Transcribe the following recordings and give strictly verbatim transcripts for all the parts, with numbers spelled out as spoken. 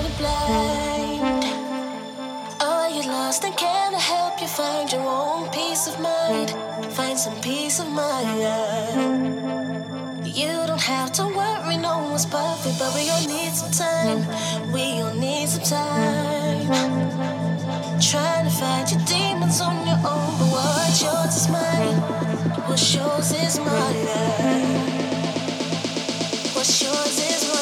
kind of blind. Are you lost and can I help you find your own peace of mind? Find some peace of mind. You don't have to worry, no one's perfect, but we all need some time. We all need some time. Trying to fight your demons on your own, but what yours is mine. What yours is mine. What yours is mine.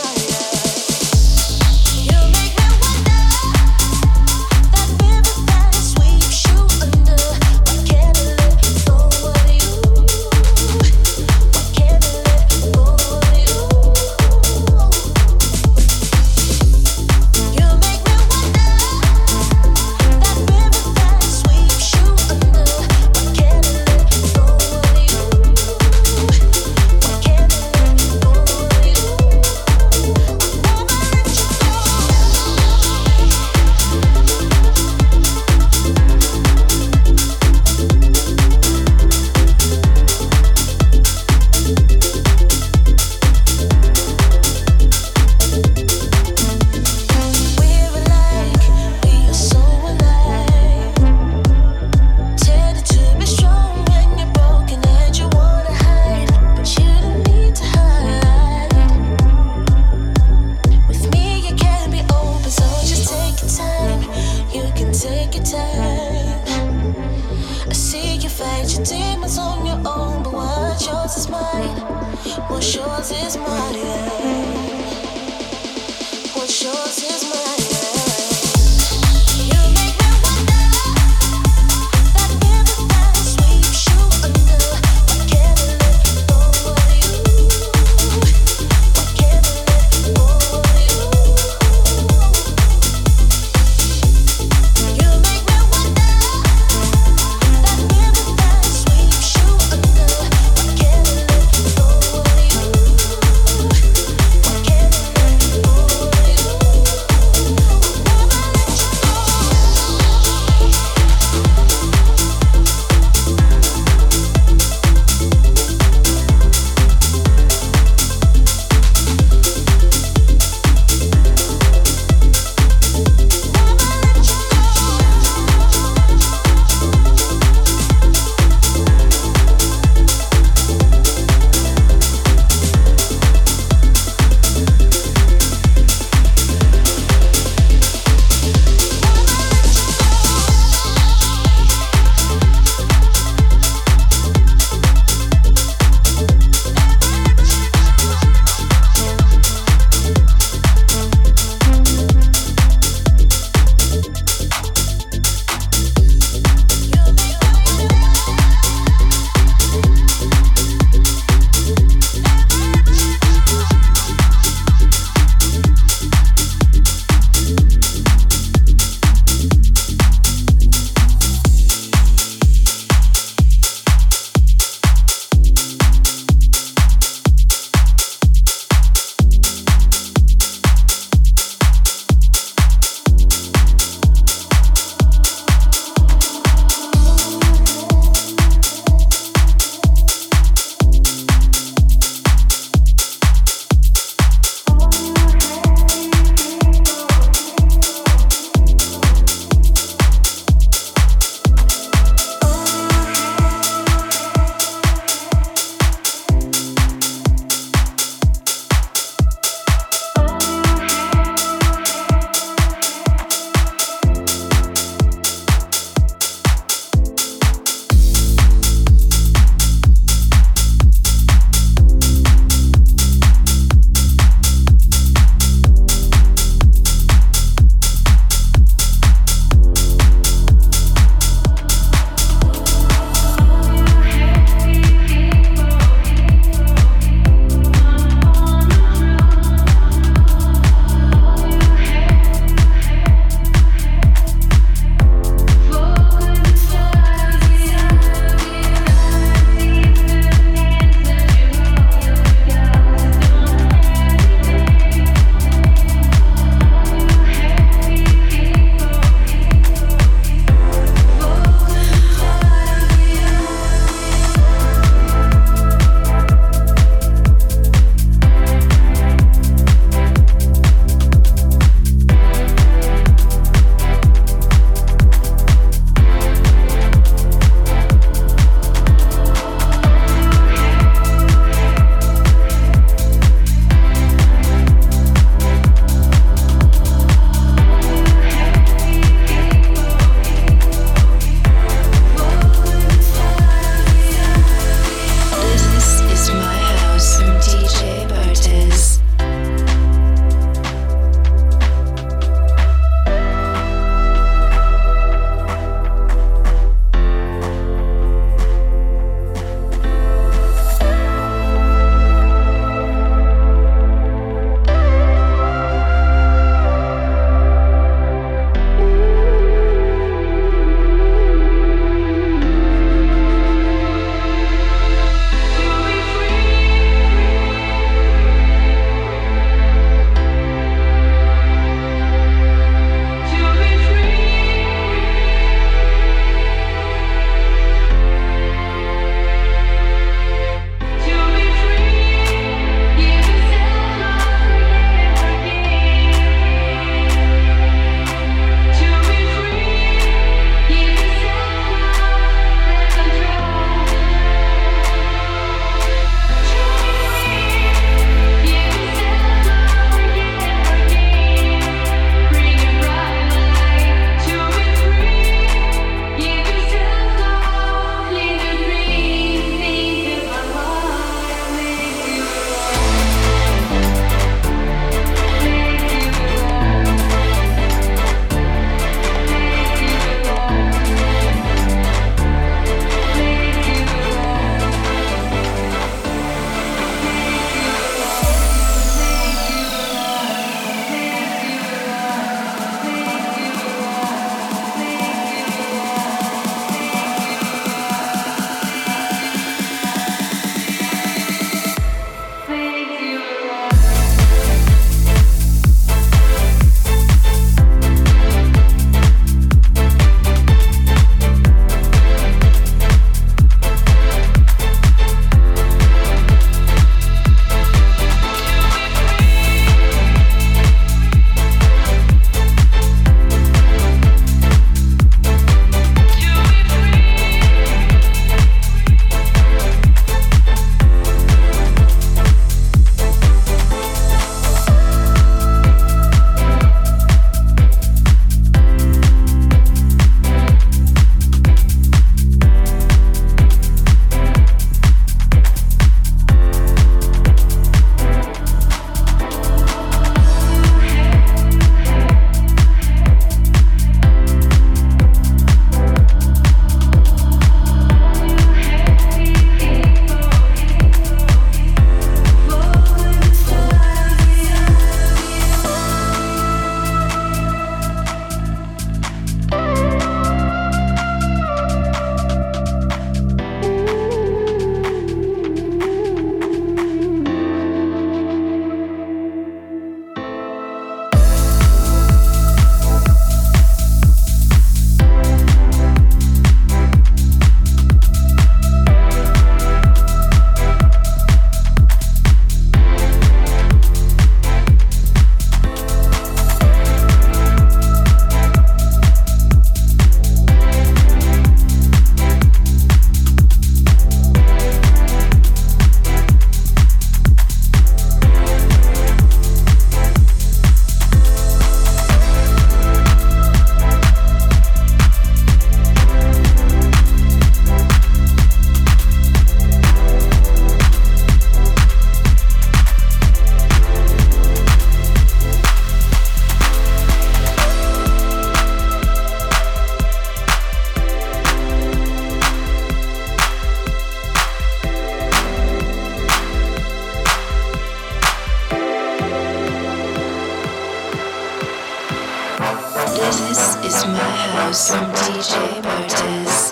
This is my house from D J Martez.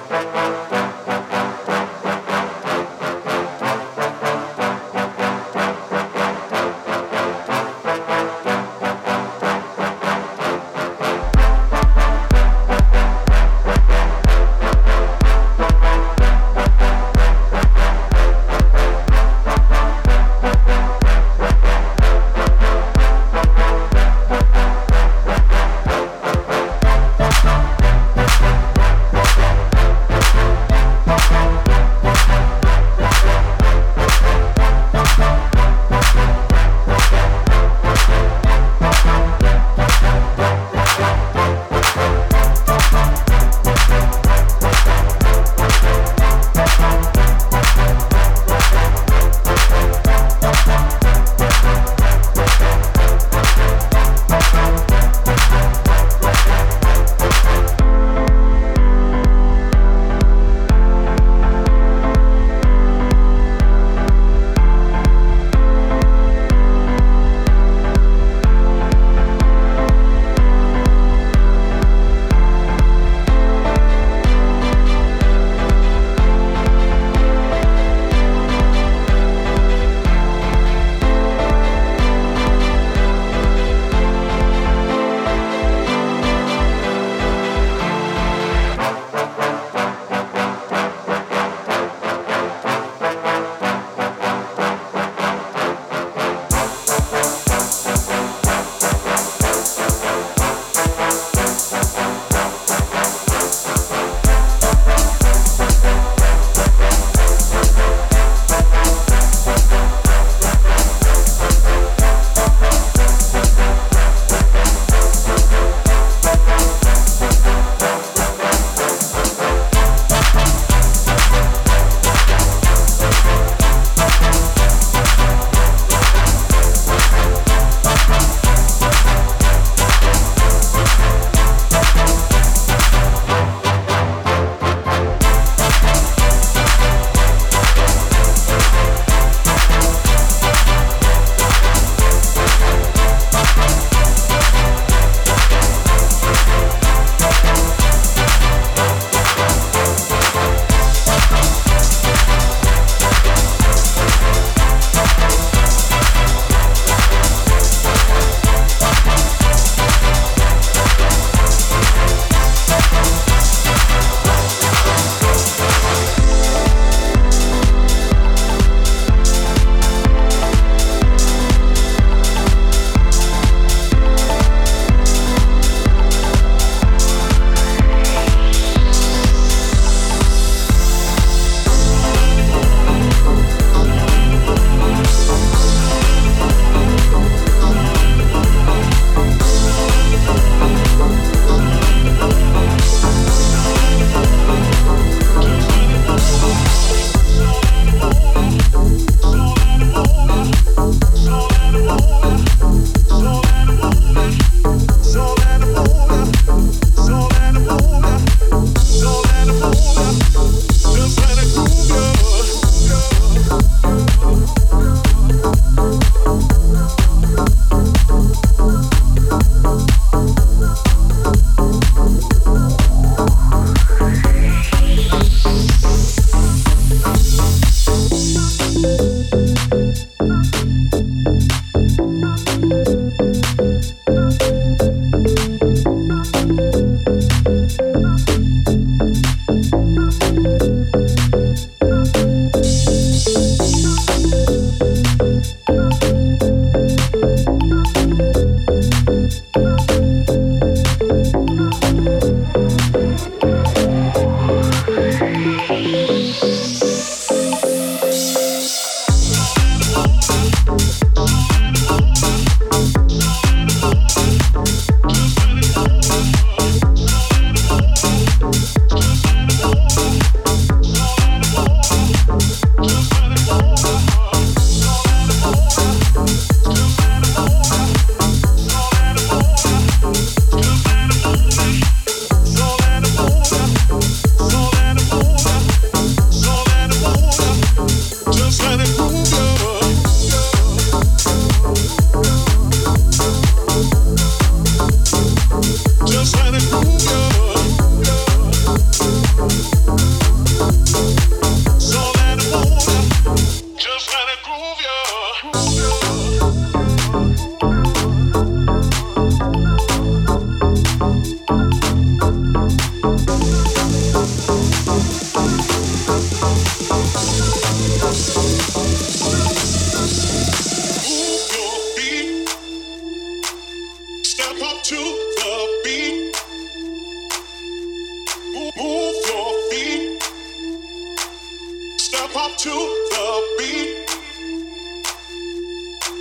pop to the beat.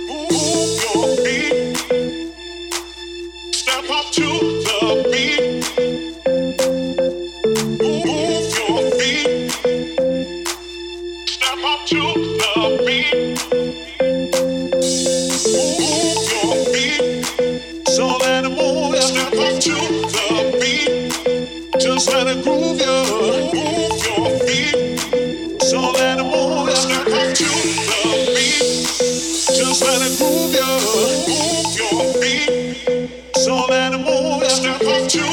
Move your feet. Step up to the beat. Thank you.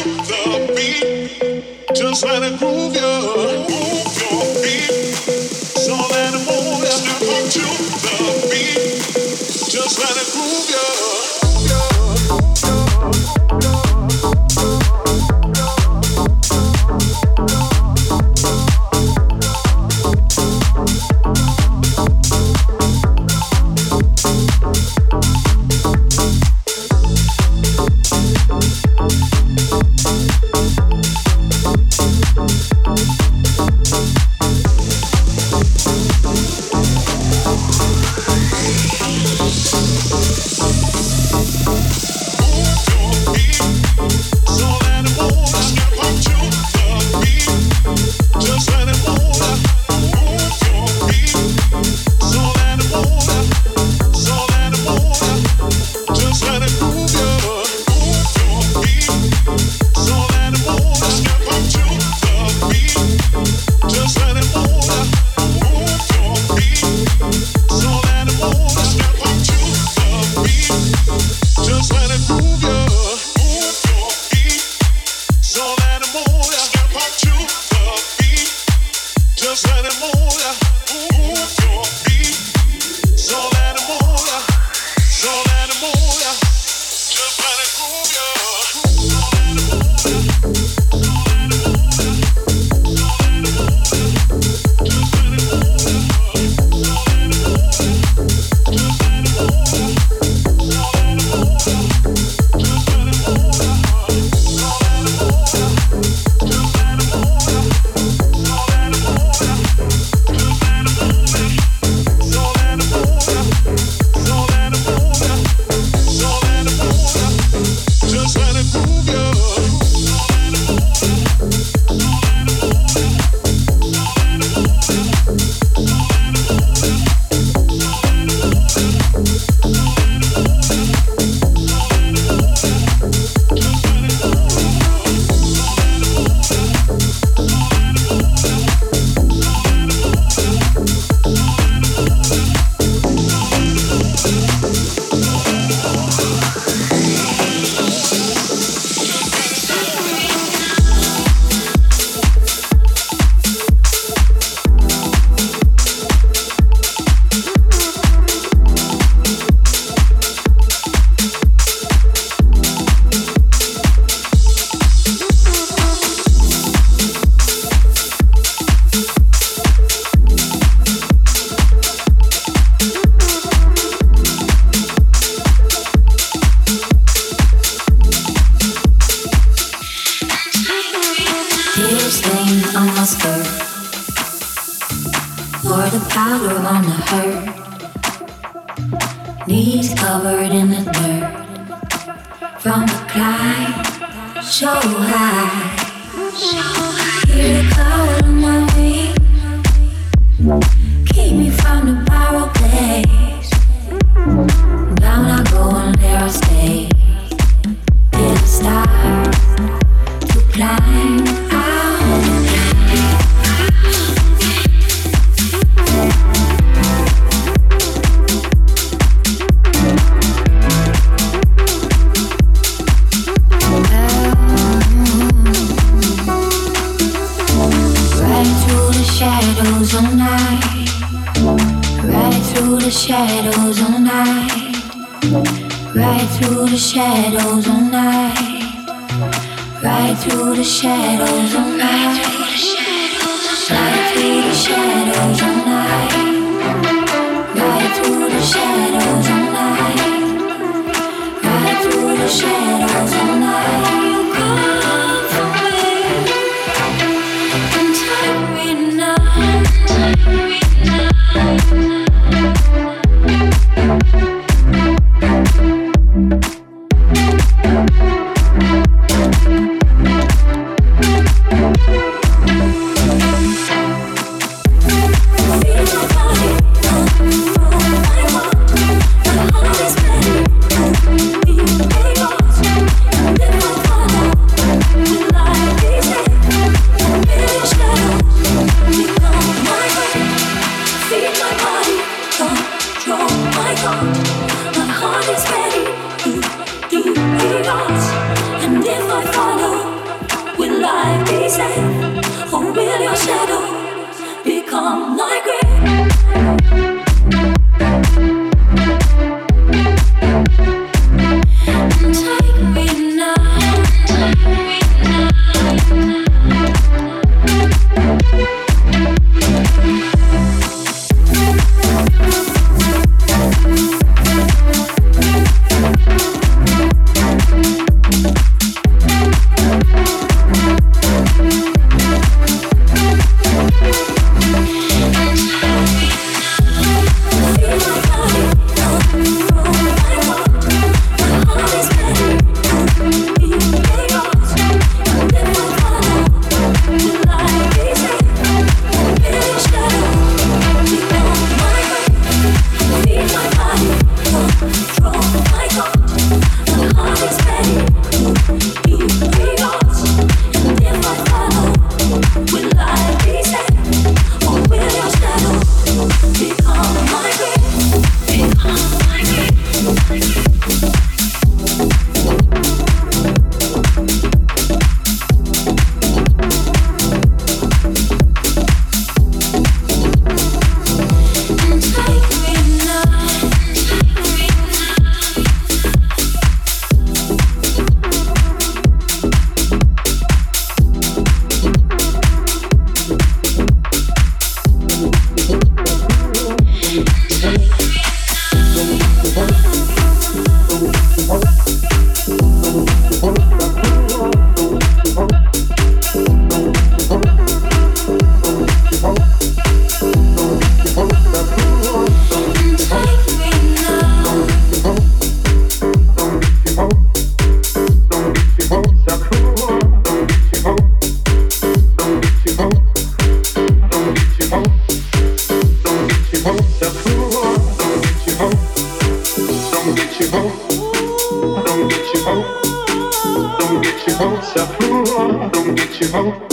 your hopes up. Don't get your hope.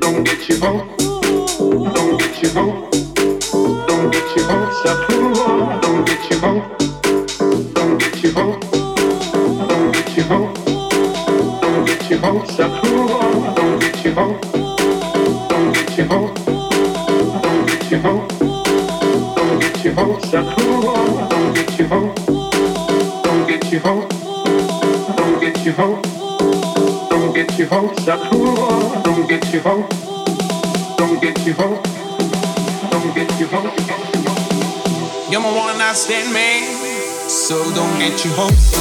Don't get your hope. Don't get your hope. Don't get your hopes up. Don't get your hope. Don't get your hope. Don't get your hope. Don't get your hopes up. Don't get your hope. Don't get your hope. Don't get your hope. Don't get your hopes up. Don't get your hope. Don't get your hope. Don't get your hope. Don't get your hopes up. Don't get your hope. Don't get your hope. Don't get your hope. You're my one night stand man, so don't get your hopes.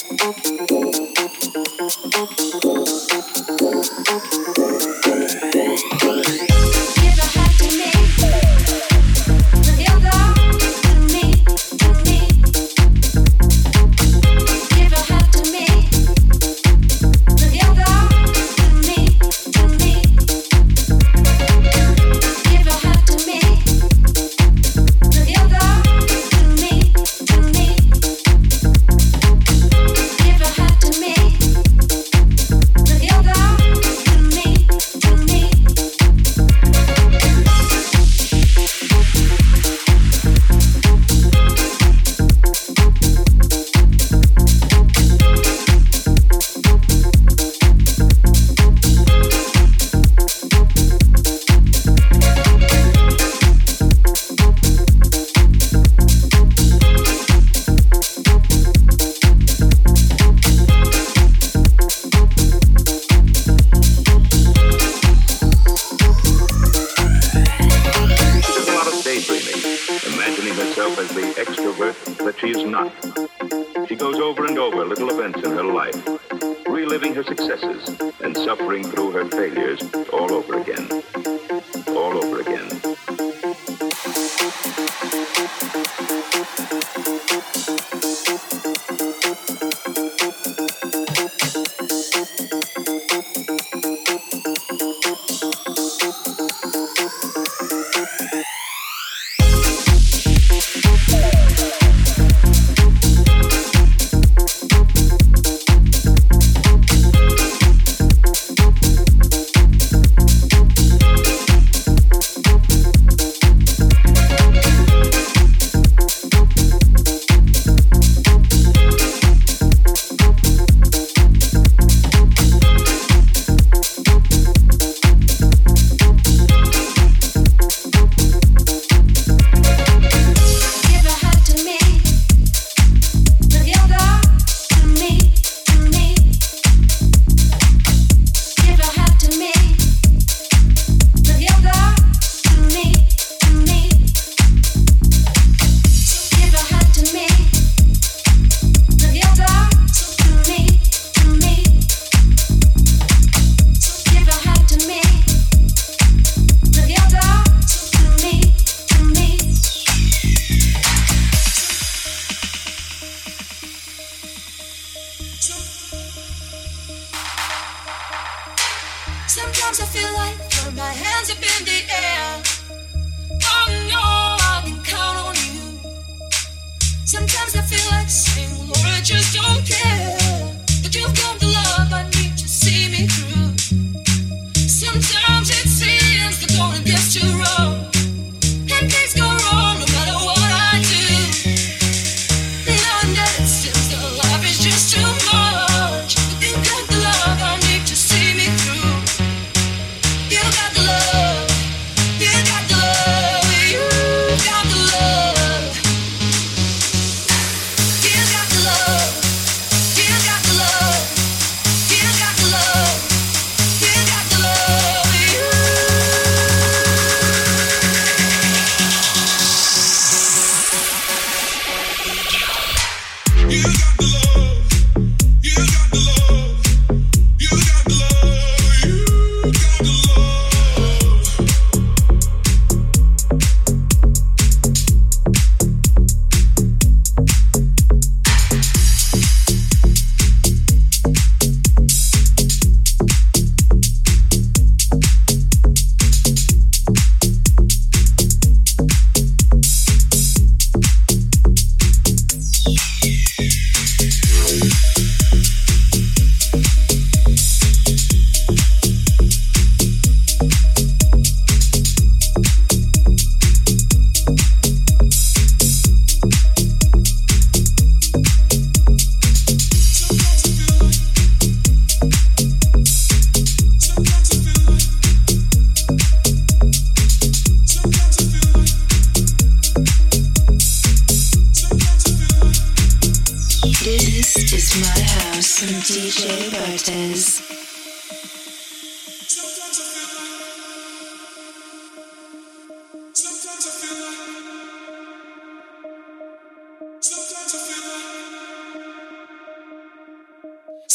Sometimes I feel like,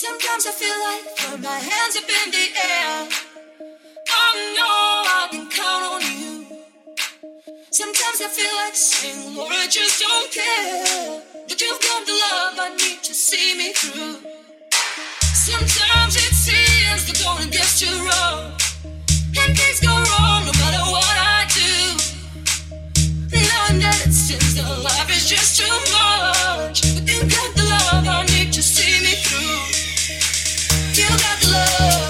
Sometimes I feel like put my hands up in the air. I know I can count on you. Sometimes I feel like saying, Lord, I just don't care. But you've got the love I need to see me through. Sometimes it seems the going gets too wrong, and things go wrong no matter what I do. Knowing that it seems that life is just too much, but you've got the love I need to see me through. You got the love.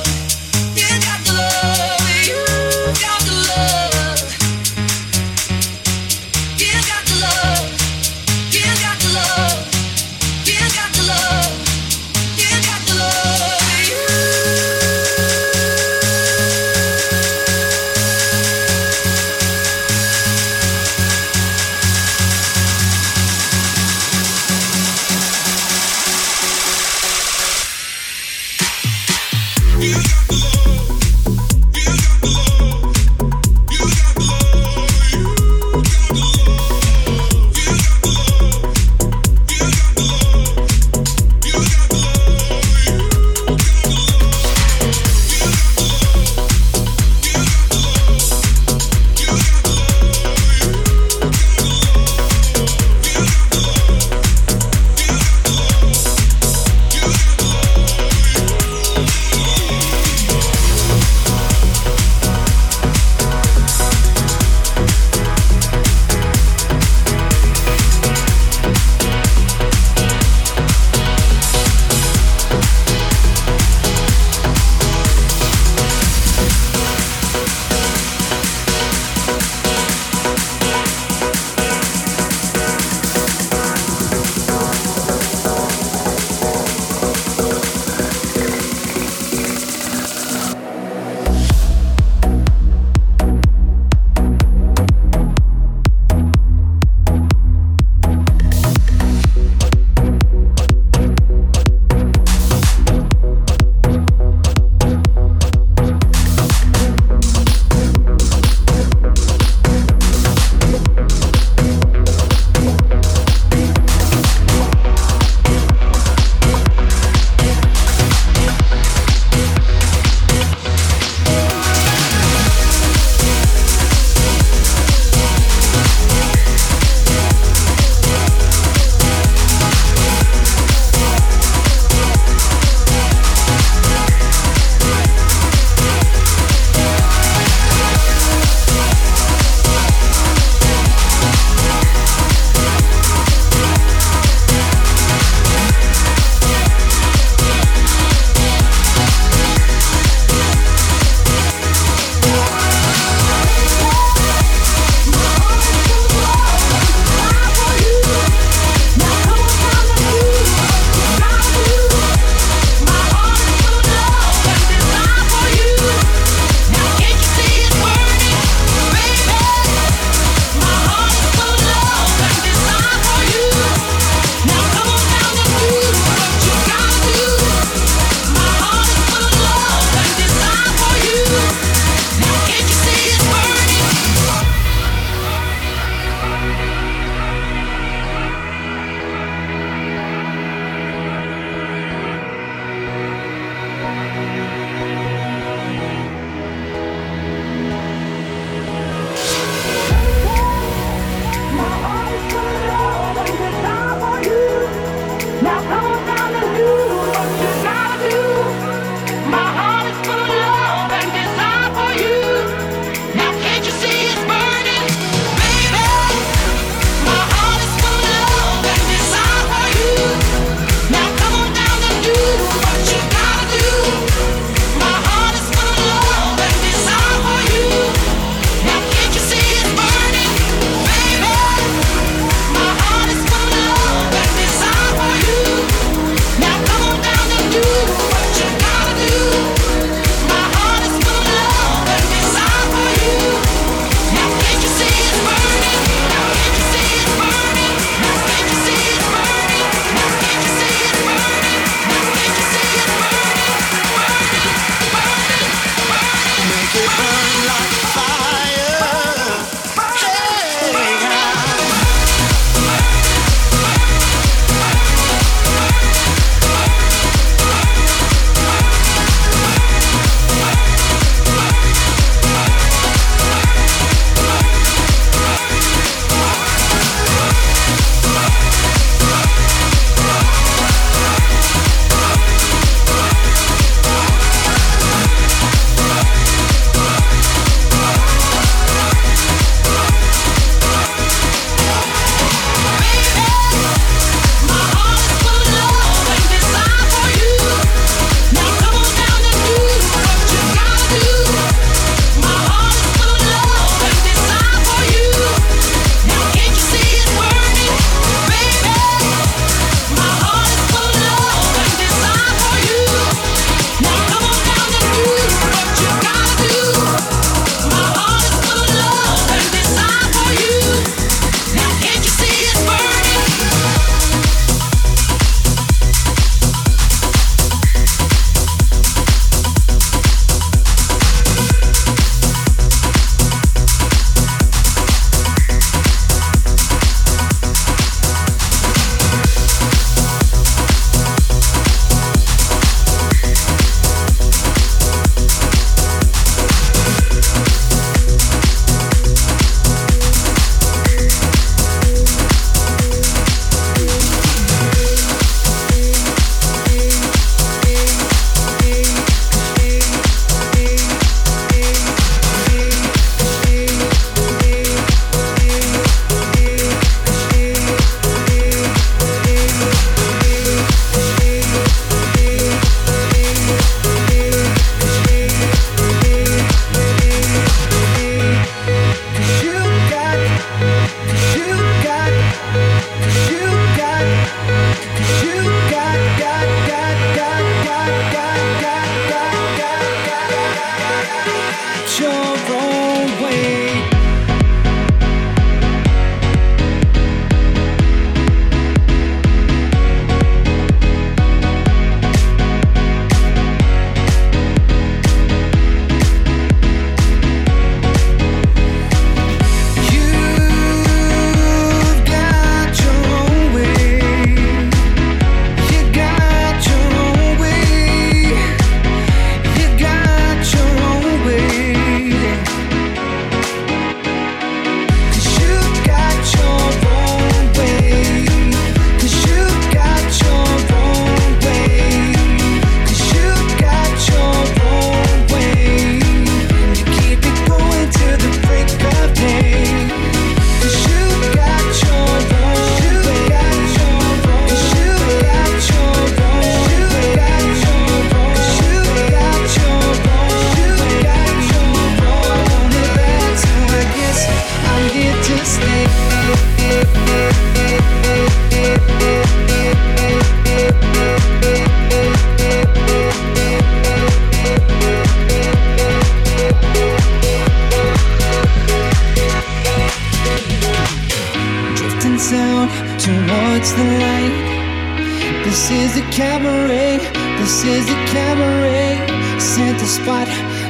This is the cabaret, sent the spot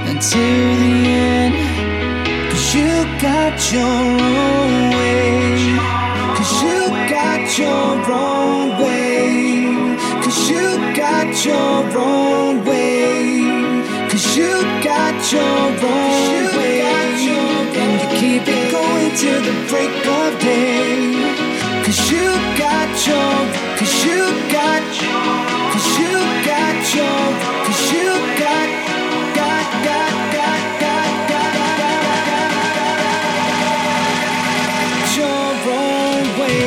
until the end. Cause you got your own way. Cause you got your own way. Cause you got your own way. Cause you got your own way. And you keep it going till the break of day. Cause you got your, cause you got your. Cause you got your, cause you got, got, got, got, got, got, got, got your own way.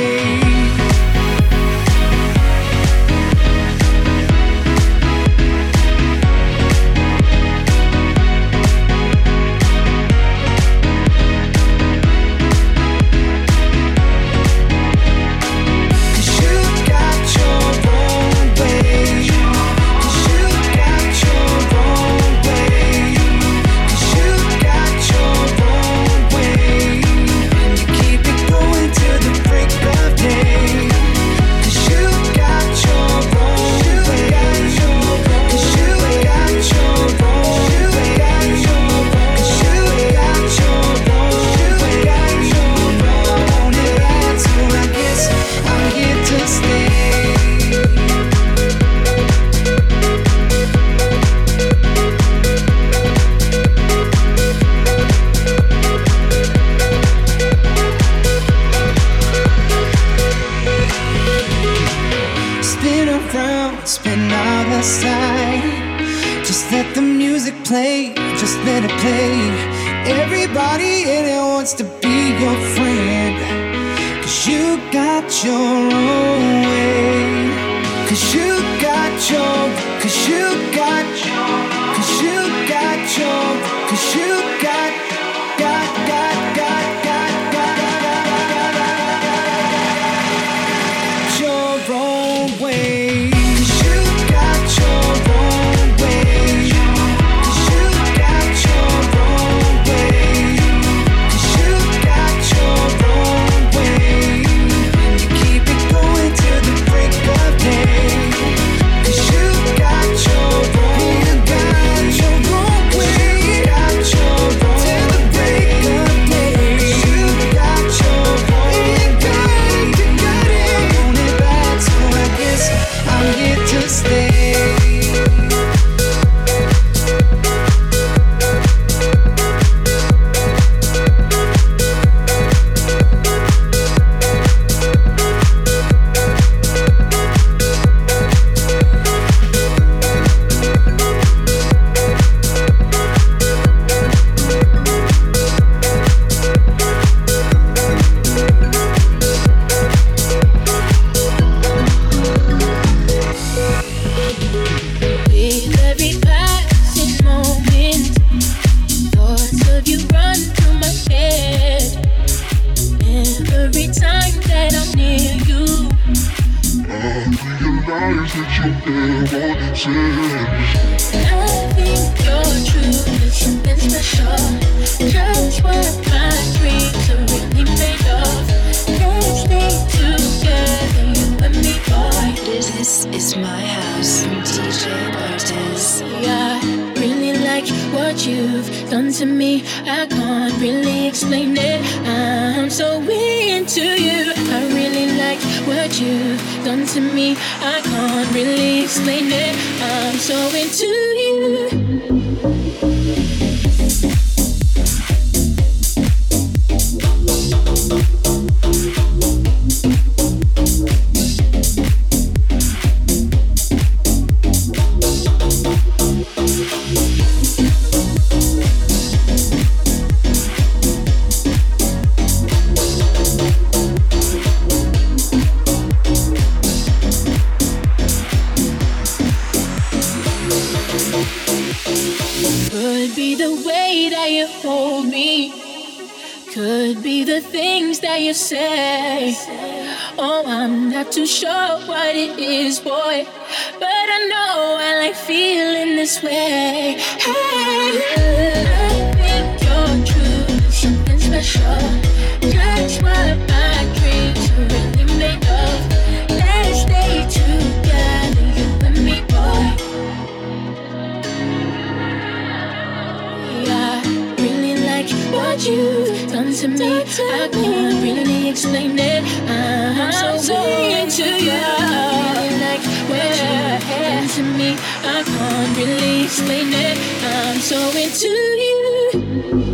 to me. I can't really explain it. I'm so into you. Like what you have to me. I can't really explain it. I'm so into you.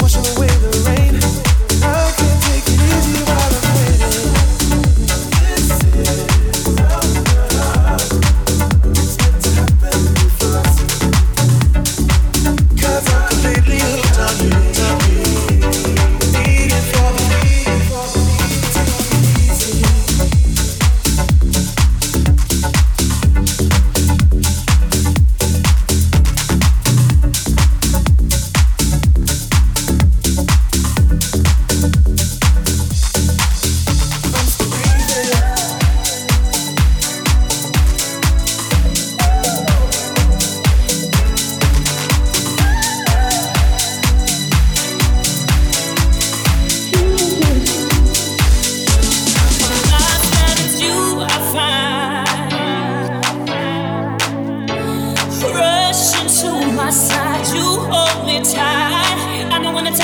Watch away.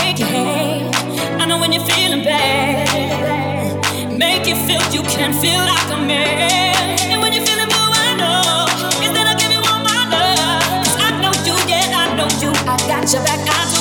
Shake your hand. I know when you're feeling bad. Make you feel you can feel like a man. And when you're feeling blue, I know is that I'll give you all my love. 'Cause I know you, yeah, I know you. I got your back, I do.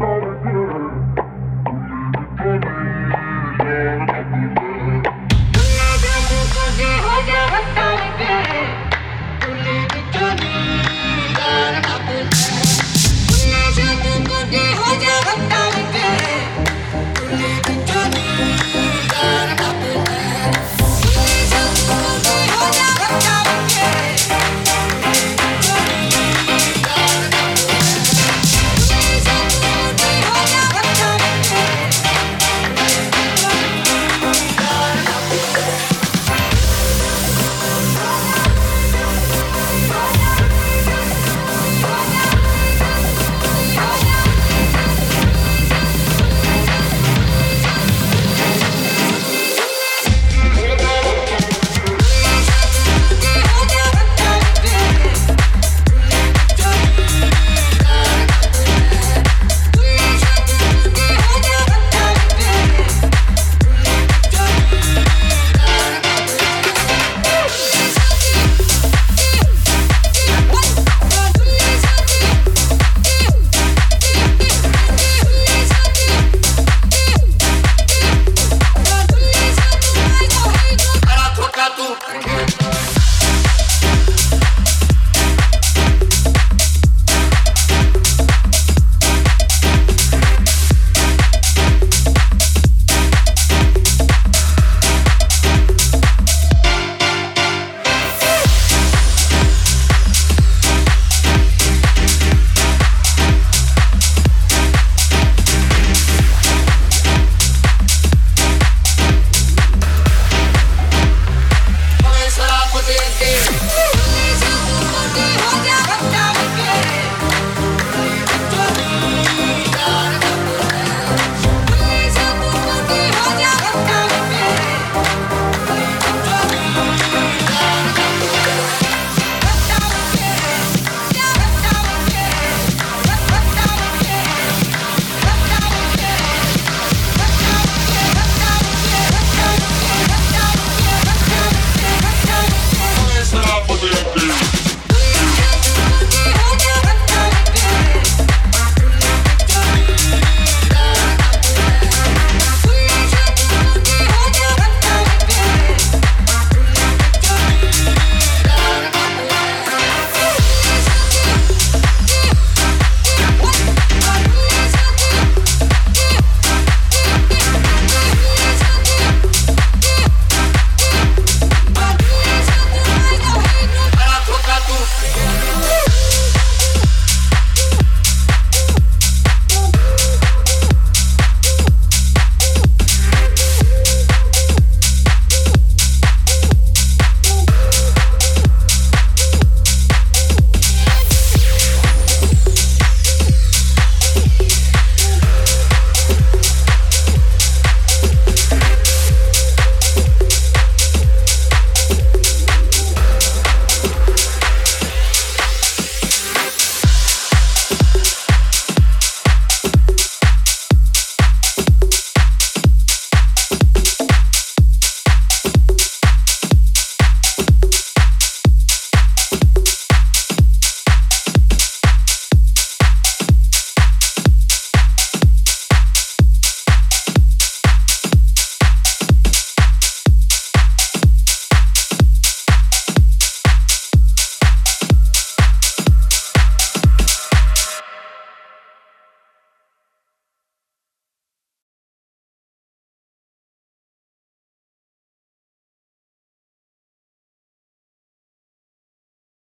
We're